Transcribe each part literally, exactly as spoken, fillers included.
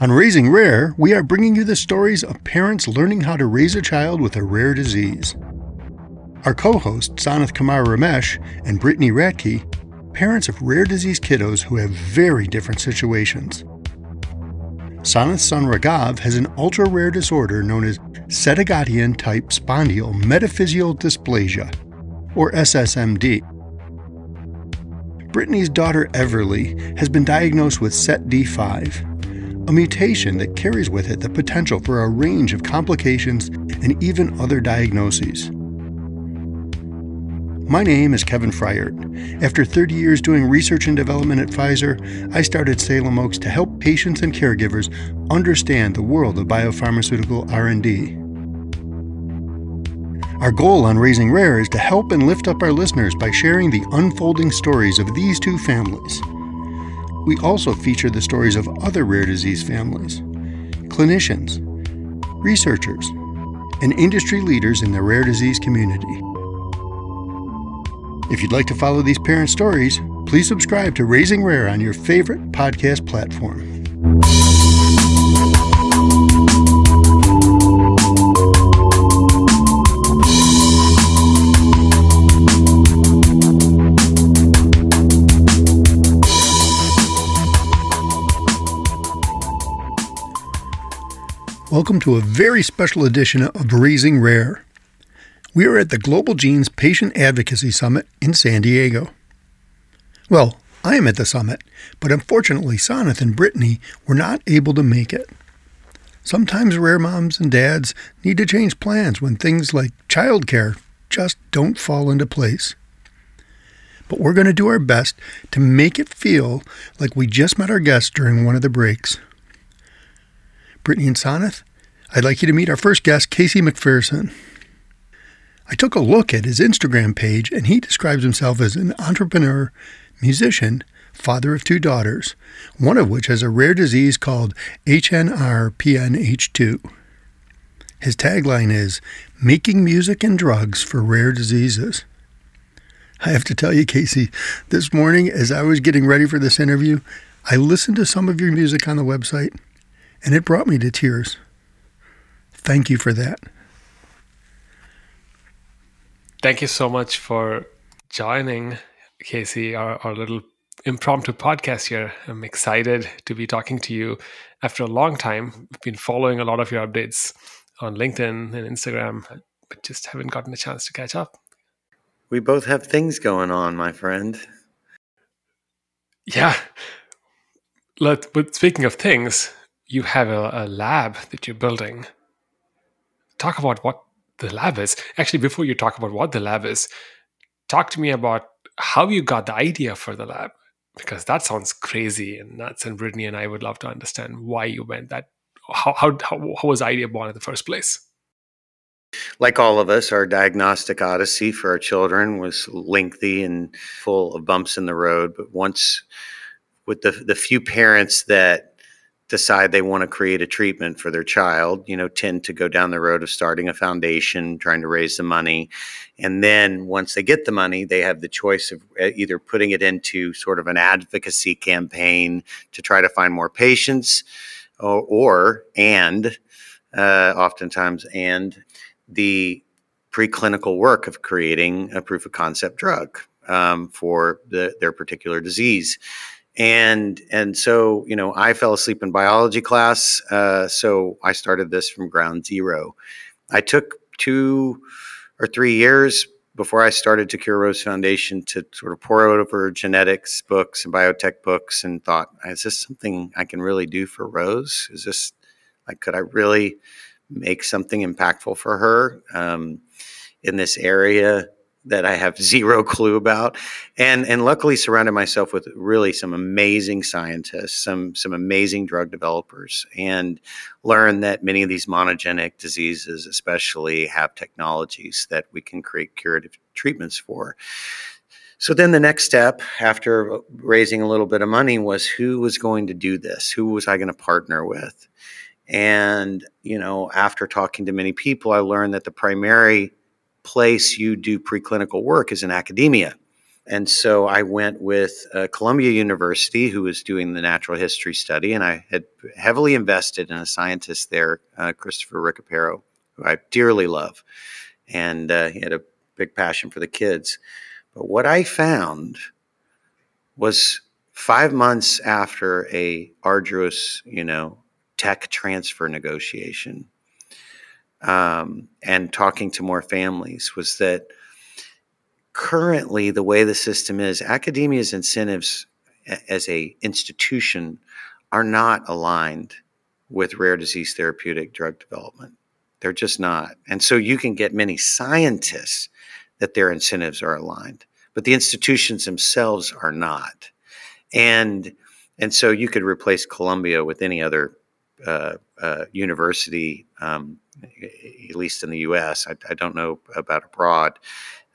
On Raising Rare, we are bringing you the stories of parents learning how to raise a child with a rare disease. Our co-hosts, Sanath Kumar Ramesh and Brittany Ratke, parents of rare disease kiddos who have very different situations. Sanath's son Raghav has an ultra-rare disorder known as Setagatian-type Spondylometaphyseal Dysplasia, or S S M D. Brittany's daughter Everly has been diagnosed with S E T D five, a mutation that carries with it the potential for a range of complications and even other diagnoses. My name is Kevin Fryer. After thirty years doing research and development at Pfizer, I started Salem Oaks to help patients and caregivers understand the world of biopharmaceutical R and D. Our goal on Raising Rare is to help and lift up our listeners by sharing the unfolding stories of these two families. We also feature the stories of other rare disease families, clinicians, researchers, and industry leaders in the rare disease community. If you'd like to follow these parent stories, please subscribe to Raising Rare on your favorite podcast platform. Welcome to a very special edition of Raising Rare. We are at the Global Genes Patient Advocacy Summit in San Diego. Well, I am at the summit, but unfortunately Sanath and Brittany were not able to make it. Sometimes rare moms and dads need to change plans when things like childcare just don't fall into place. But we're going to do our best to make it feel like we just met our guests during one of the breaks. Brittany and Sanath, I'd like you to meet our first guest, Casey McPherson. I took a look at his Instagram page, and he describes himself as an entrepreneur, musician, father of two daughters, one of which has a rare disease called H N R P N H two. His tagline is, "Making music and drugs for rare diseases." I have to tell you, Casey, this morning as I was getting ready for this interview, I listened to some of your music on the website, and it brought me to tears. Thank you for that. Thank you so much for joining, Casey, our, our little impromptu podcast here. I'm excited to be talking to you after a long time. I've been following a lot of your updates on LinkedIn and Instagram, but just haven't gotten a chance to catch up. We both have things going on, my friend. Yeah. Let, but speaking of things, you have a, a lab that you're building. Talk about what the lab is. Actually, before you talk about what the lab is, talk to me about how you got the idea for the lab, because that sounds crazy and nuts, and Brittany and I would love to understand why you went that. How, how, how, how was the idea born in the first place? Like all of us, our diagnostic odyssey for our children was lengthy and full of bumps in the road. But once with the, the few parents that decide they want to create a treatment for their child, you know, tend to go down the road of starting a foundation, trying to raise the money. And then once they get the money, they have the choice of either putting it into sort of an advocacy campaign to try to find more patients or, or and uh, oftentimes and the preclinical work of creating a proof of concept drug um, for the, their particular disease. And and so, you know, I fell asleep in biology class, uh, so I started this from ground zero. I took two or three years before I started to Cure Rose Foundation to sort of pour over genetics books and biotech books and thought, is this something I can really do for Rose? Is this, like, could I really make something impactful for her um, in this area that I have zero clue about? And and luckily surrounded myself with really some amazing scientists, some some amazing drug developers, and learned that many of these monogenic diseases especially have technologies that we can create curative treatments for. So then the next step after raising a little bit of money was, who was going to do this? Who was I going to partner with? And, you know, after talking to many people, I learned that the primary place you do preclinical work is in academia. And so I went with uh, Columbia University, who was doing the natural history study, and I had heavily invested in a scientist there, uh, Christopher Ricapero, who I dearly love, and uh, he had a big passion for the kids. But what I found was five months after a arduous, you know, tech transfer negotiation, um, and talking to more families, was that currently, the way the system is, academia's incentives as a institution are not aligned with rare disease therapeutic drug development. They're just not. And so you can get many scientists that their incentives are aligned, but the institutions themselves are not. And and so you could replace Columbia with any other uh, uh, university, um, at least in the U S. I, I don't know about abroad.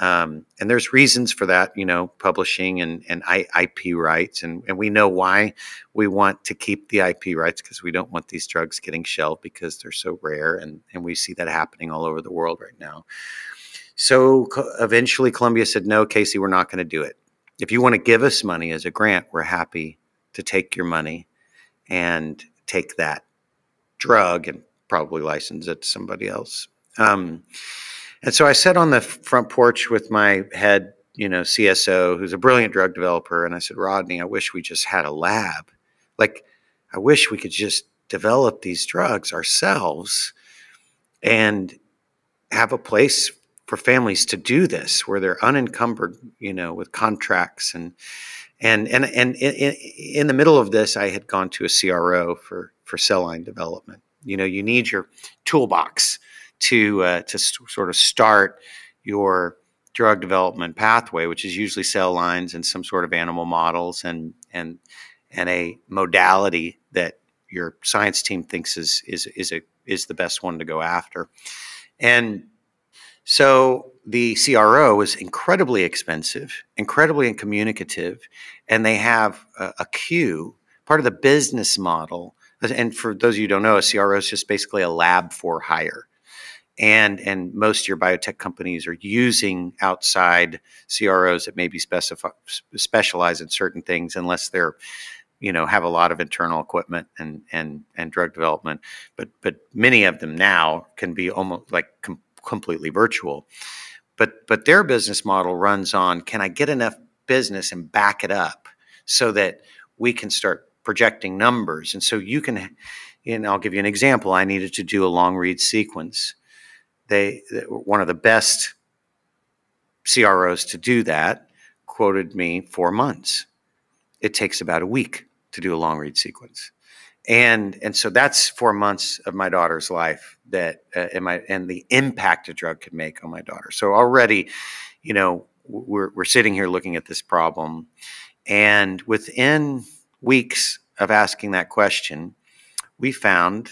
Um, and there's reasons for that, you know, publishing and, and I P rights. And, and we know why we want to keep the I P rights, because we don't want these drugs getting shelved because they're so rare. And, and we see that happening all over the world right now. So eventually Columbia said, no, Casey, we're not going to do it. If you want to give us money as a grant, we're happy to take your money and take that drug and probably license it to somebody else. Um, And so I sat on the front porch with my head, you know, C S O, who's a brilliant drug developer. And I said, Rodney, I wish we just had a lab. Like, I wish we could just develop these drugs ourselves and have a place for families to do this where they're unencumbered, you know, with contracts. And and and, and in, in the middle of this, I had gone to a C R O for, for cell line development. You know, you need your toolbox to uh, to st- sort of start your drug development pathway, which is usually cell lines and some sort of animal models and and and a modality that your science team thinks is is is a is the best one to go after. And so the C R O is incredibly expensive, incredibly incommunicative, and they have a, a queue. Part of the business model, and for those of you who don't know, a C R O is just basically a lab for hire. And and most of your biotech companies are using outside C R Os that maybe specify, specialize in certain things, unless they're, you know, have a lot of internal equipment and and and drug development. But but many of them now can be almost like com- completely virtual. But but their business model runs on, can I get enough business and back it up so that we can start projecting numbers? And so you can, and I'll give you an example. I needed to do a long read sequence. They, one of the best C R Os to do that, quoted me four months. It takes about a week to do a long read sequence, and and so that's four months of my daughter's life that uh, and my and the impact a drug could make on my daughter. So already, you know, we're we're sitting here looking at this problem, and within weeks of asking that question, we found.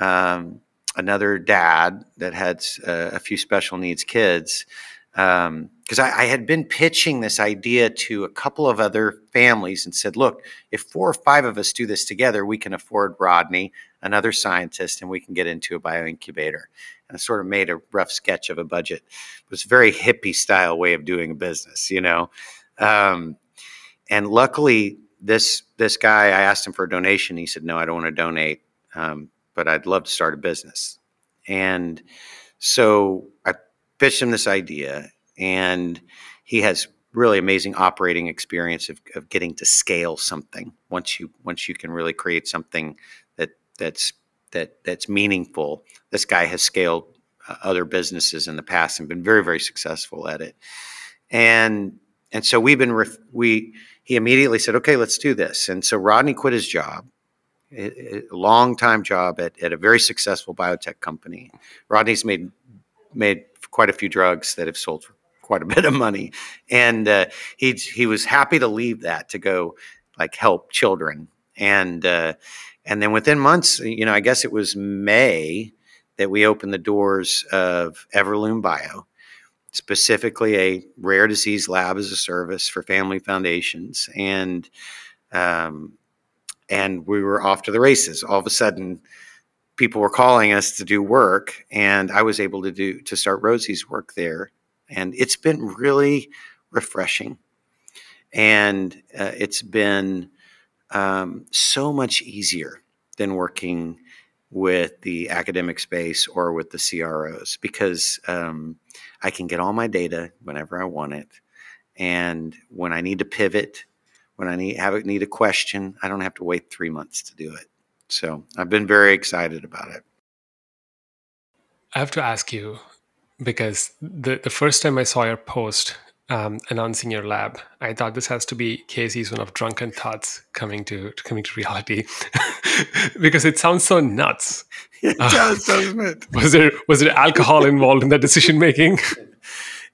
Um, Another dad that had uh, a few special needs kids, because um, I, I had been pitching this idea to a couple of other families and said, look, if four or five of us do this together, we can afford Rodney, another scientist, and we can get into a bioincubator. And I sort of made a rough sketch of a budget. It was a very hippie style way of doing business, you know. Um, and luckily, this this guy, I asked him for a donation. He said, no, I don't want to donate. Um but I'd love to start a business. And so I pitched him this idea, and he has really amazing operating experience of, of getting to scale something. Once you once you can really create something that that's that that's meaningful, this guy has scaled uh, other businesses in the past and been very, very successful at it. And and so we've been ref- we he immediately said, okay, let's do this. And so Rodney quit his job. A long-time job at, at a very successful biotech company. Rodney's made made quite a few drugs that have sold for quite a bit of money, and uh, he he was happy to leave that to go like help children. And uh, and then within months, you know, I guess it was May that we opened the doors of Everloom Bio, specifically a rare disease lab as a service for family foundations, and. Um, And we were off to the races. All of a sudden, people were calling us to do work, and I was able to do to start Rosie's work there. And it's been really refreshing And uh, it's been um, so much easier than working with the academic space or with the C R Os, because um, I can get all my data whenever I want it. And when I need to pivot, when I need have it need a question, I don't have to wait three months to do it. So I've been very excited about it. I have to ask you, because the, the first time I saw your post um, announcing your lab, I thought this has to be Casey's one of drunken thoughts coming to, to coming to reality, because it sounds so nuts. It uh, does, doesn't it? Was there was there alcohol involved in that decision making?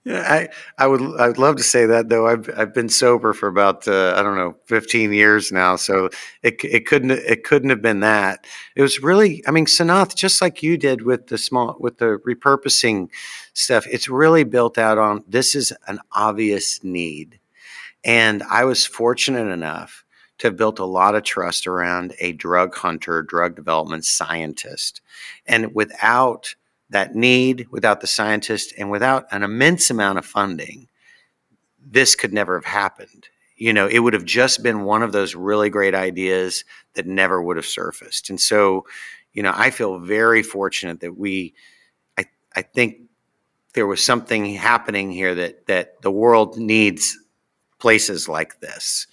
Yeah, I, I would I would love to say that, though. I've I've been sober for about uh, I don't know fifteen years now, so it it couldn't it couldn't have been that. It was really, I mean, Sanath, just like you did with the small with the repurposing stuff, it's really built out on this is an obvious need, and I was fortunate enough to have built a lot of trust around a drug hunter, drug development scientist, and without that need, without the scientist, and without an immense amount of funding, this could never have happened. You know, it would have just been one of those really great ideas that never would have surfaced. And so, you know, I feel very fortunate that we, I, I think there was something happening here that, that the world needs places like this.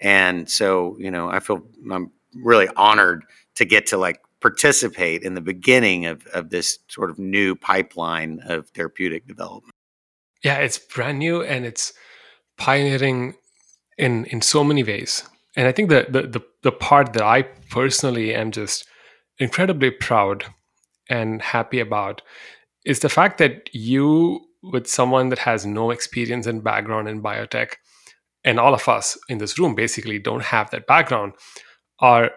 And so, you know, I feel, I'm really honored to get to like participate in the beginning of, of this sort of new pipeline of therapeutic development. Yeah, it's brand new and it's pioneering in in so many ways. And I think the the the, the part that I personally am just incredibly proud and happy about is the fact that you, with someone that has no experience and background in biotech, and all of us in this room basically don't have that background, are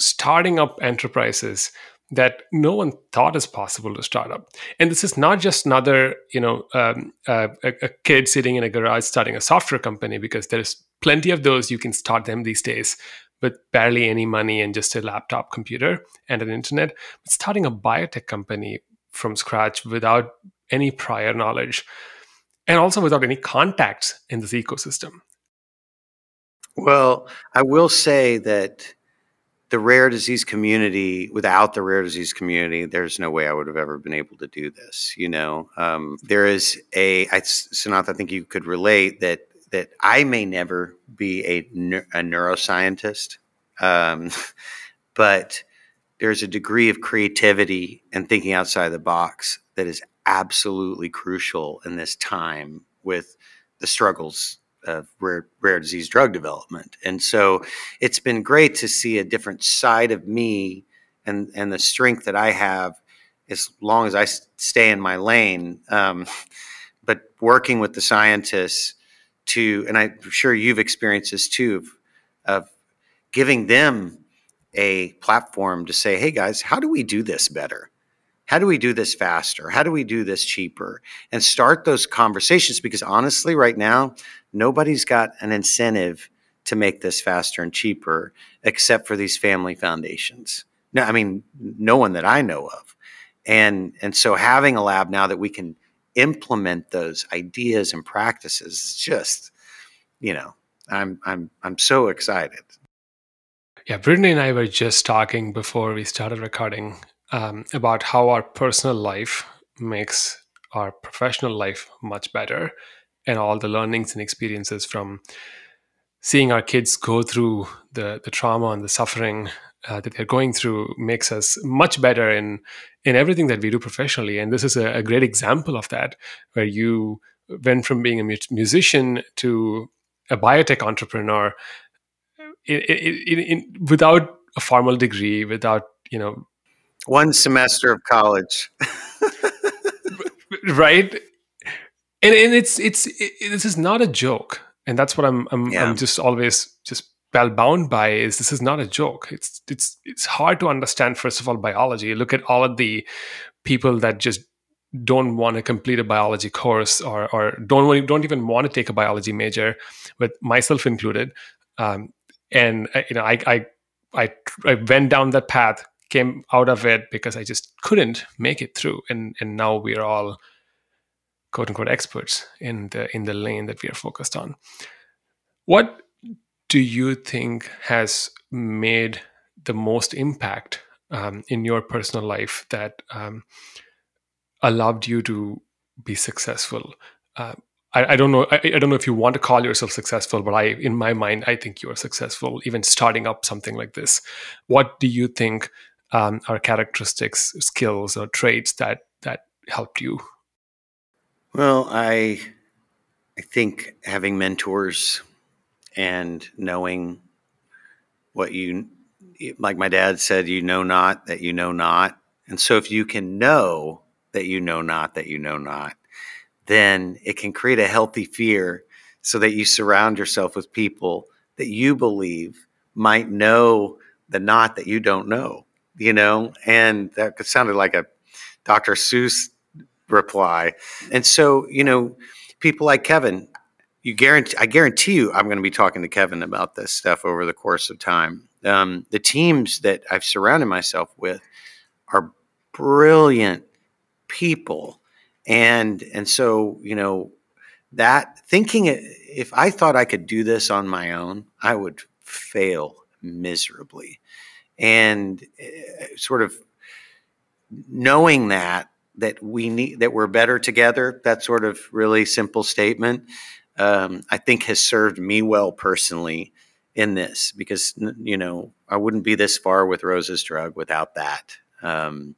starting up enterprises that no one thought is possible to start up. And this is not just another, you know, um, uh, a, a kid sitting in a garage starting a software company, because there's plenty of those. You can start them these days with barely any money and just a laptop computer and an internet. But starting a biotech company from scratch without any prior knowledge and also without any contacts in this ecosystem. Well, I will say that the rare disease community, without the rare disease community, there's no way I would have ever been able to do this. You know, um, there is a, I, Sanath, I think you could relate that, that I may never be a, a neuroscientist, um, but there's a degree of creativity and thinking outside the box that is absolutely crucial in this time with the struggles of rare, rare disease drug development. And so it's been great to see a different side of me and, and the strength that I have as long as I stay in my lane. Um, but working with the scientists to, and I'm sure you've experienced this too, of, of giving them a platform to say, hey guys, how do we do this better? How do we do this faster? How do we do this cheaper? And start those conversations, because honestly, right now, nobody's got an incentive to make this faster and cheaper except for these family foundations. No, I mean, no one that I know of. And, and so having a lab now that we can implement those ideas and practices is just, you know, I'm I'm I'm so excited. Yeah, Brittany and I were just talking before we started recording Um, about how our personal life makes our professional life much better, and all the learnings and experiences from seeing our kids go through the, the trauma and the suffering uh, that they're going through makes us much better in in everything that we do professionally. And this is a, a great example of that, where you went from being a musician to a biotech entrepreneur in, in, in, in, without a formal degree, without, you know, one semester of college. Right? And and it's it's it, this is not a joke. And that's what I'm I'm, yeah. I'm just always just spellbound by, is this is not a joke. It's it's it's hard to understand, first of all, biology. Look at all of the people that just don't want to complete a biology course or or don't don't even want to take a biology major, with myself included. Um, and you know, I I I I went down that path, came out of it because I just couldn't make it through. And and now we're all quote unquote experts in the in the lane that we are focused on. What do you think has made the most impact um, in your personal life that um, allowed you to be successful? Uh, I, I don't know. I, I don't know if you want to call yourself successful, but I, in my mind, I think you are successful, even starting up something like this. What do you think um, are characteristics, skills, or traits that that helped you? Well, I, I think having mentors and knowing what you, like my dad said, you know not that you know not. And so if you can know that you know not that you know not, then it can create a healthy fear so that you surround yourself with people that you believe might know the not that you don't know, you know? And that sounded like a Doctor Seuss reply. And so, you know, people like Kevin, you guarantee, I guarantee you, I'm going to be talking to Kevin about this stuff over the course of time. Um, the teams that I've surrounded myself with are brilliant people. And and so, you know, that thinking, if I thought I could do this on my own, I would fail miserably. And sort of knowing that, that we need, that we're better together, that sort of really simple statement, um, I think has served me well personally in this, because, you know, I wouldn't be this far with Rose's drug without that um,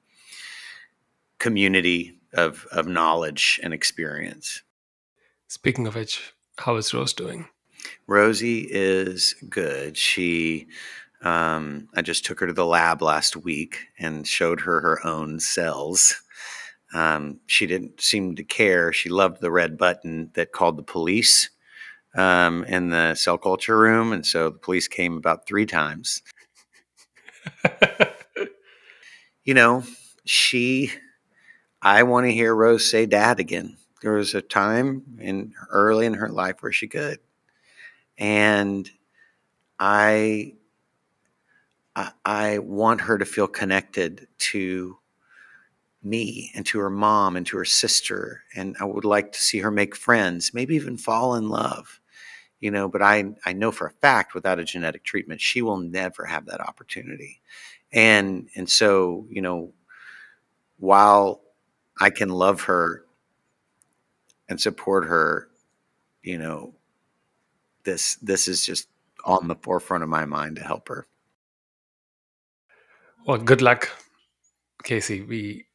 community of of knowledge and experience. Speaking of which, how is Rose doing? Rosie is good. She, um, I just took her to the lab last week and showed her her own cells. Um, she didn't seem to care. She loved the red button that called the police um, in the cell culture room. And so the police came about three times. You know, she... I want to hear Rose say dad again. There was a time in early in her life where she could. And I, I I want her to feel connected to me and to her mom and to her sister. And I would like to see her make friends, maybe even fall in love, you know, but I, I know for a fact without a genetic treatment, she will never have that opportunity. And, and so, you know, while I can love her and support her, you know, this this is just on the forefront of my mind to help her. Well, good luck, Casey. We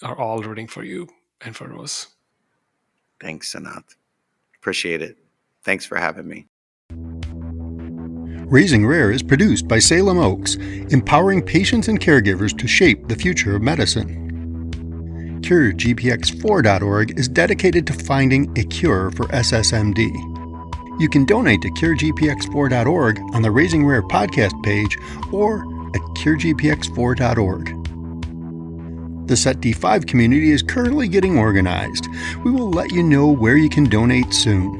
are all rooting for you and for Rose. Thanks, Sanath. Appreciate it. Thanks for having me. Raising Rare is produced by Salem Oaks, empowering patients and caregivers to shape the future of medicine. Cure G P X four dot org is dedicated to finding a cure for S S M D. You can donate to Cure G P X four dot org on the Raising Rare podcast page or at Cure G P X four dot org. The S E T D five community is currently getting organized. We will let you know where you can donate soon.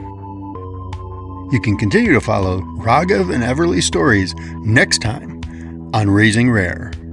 You can continue to follow Raghav and Everly stories next time on Raising Rare.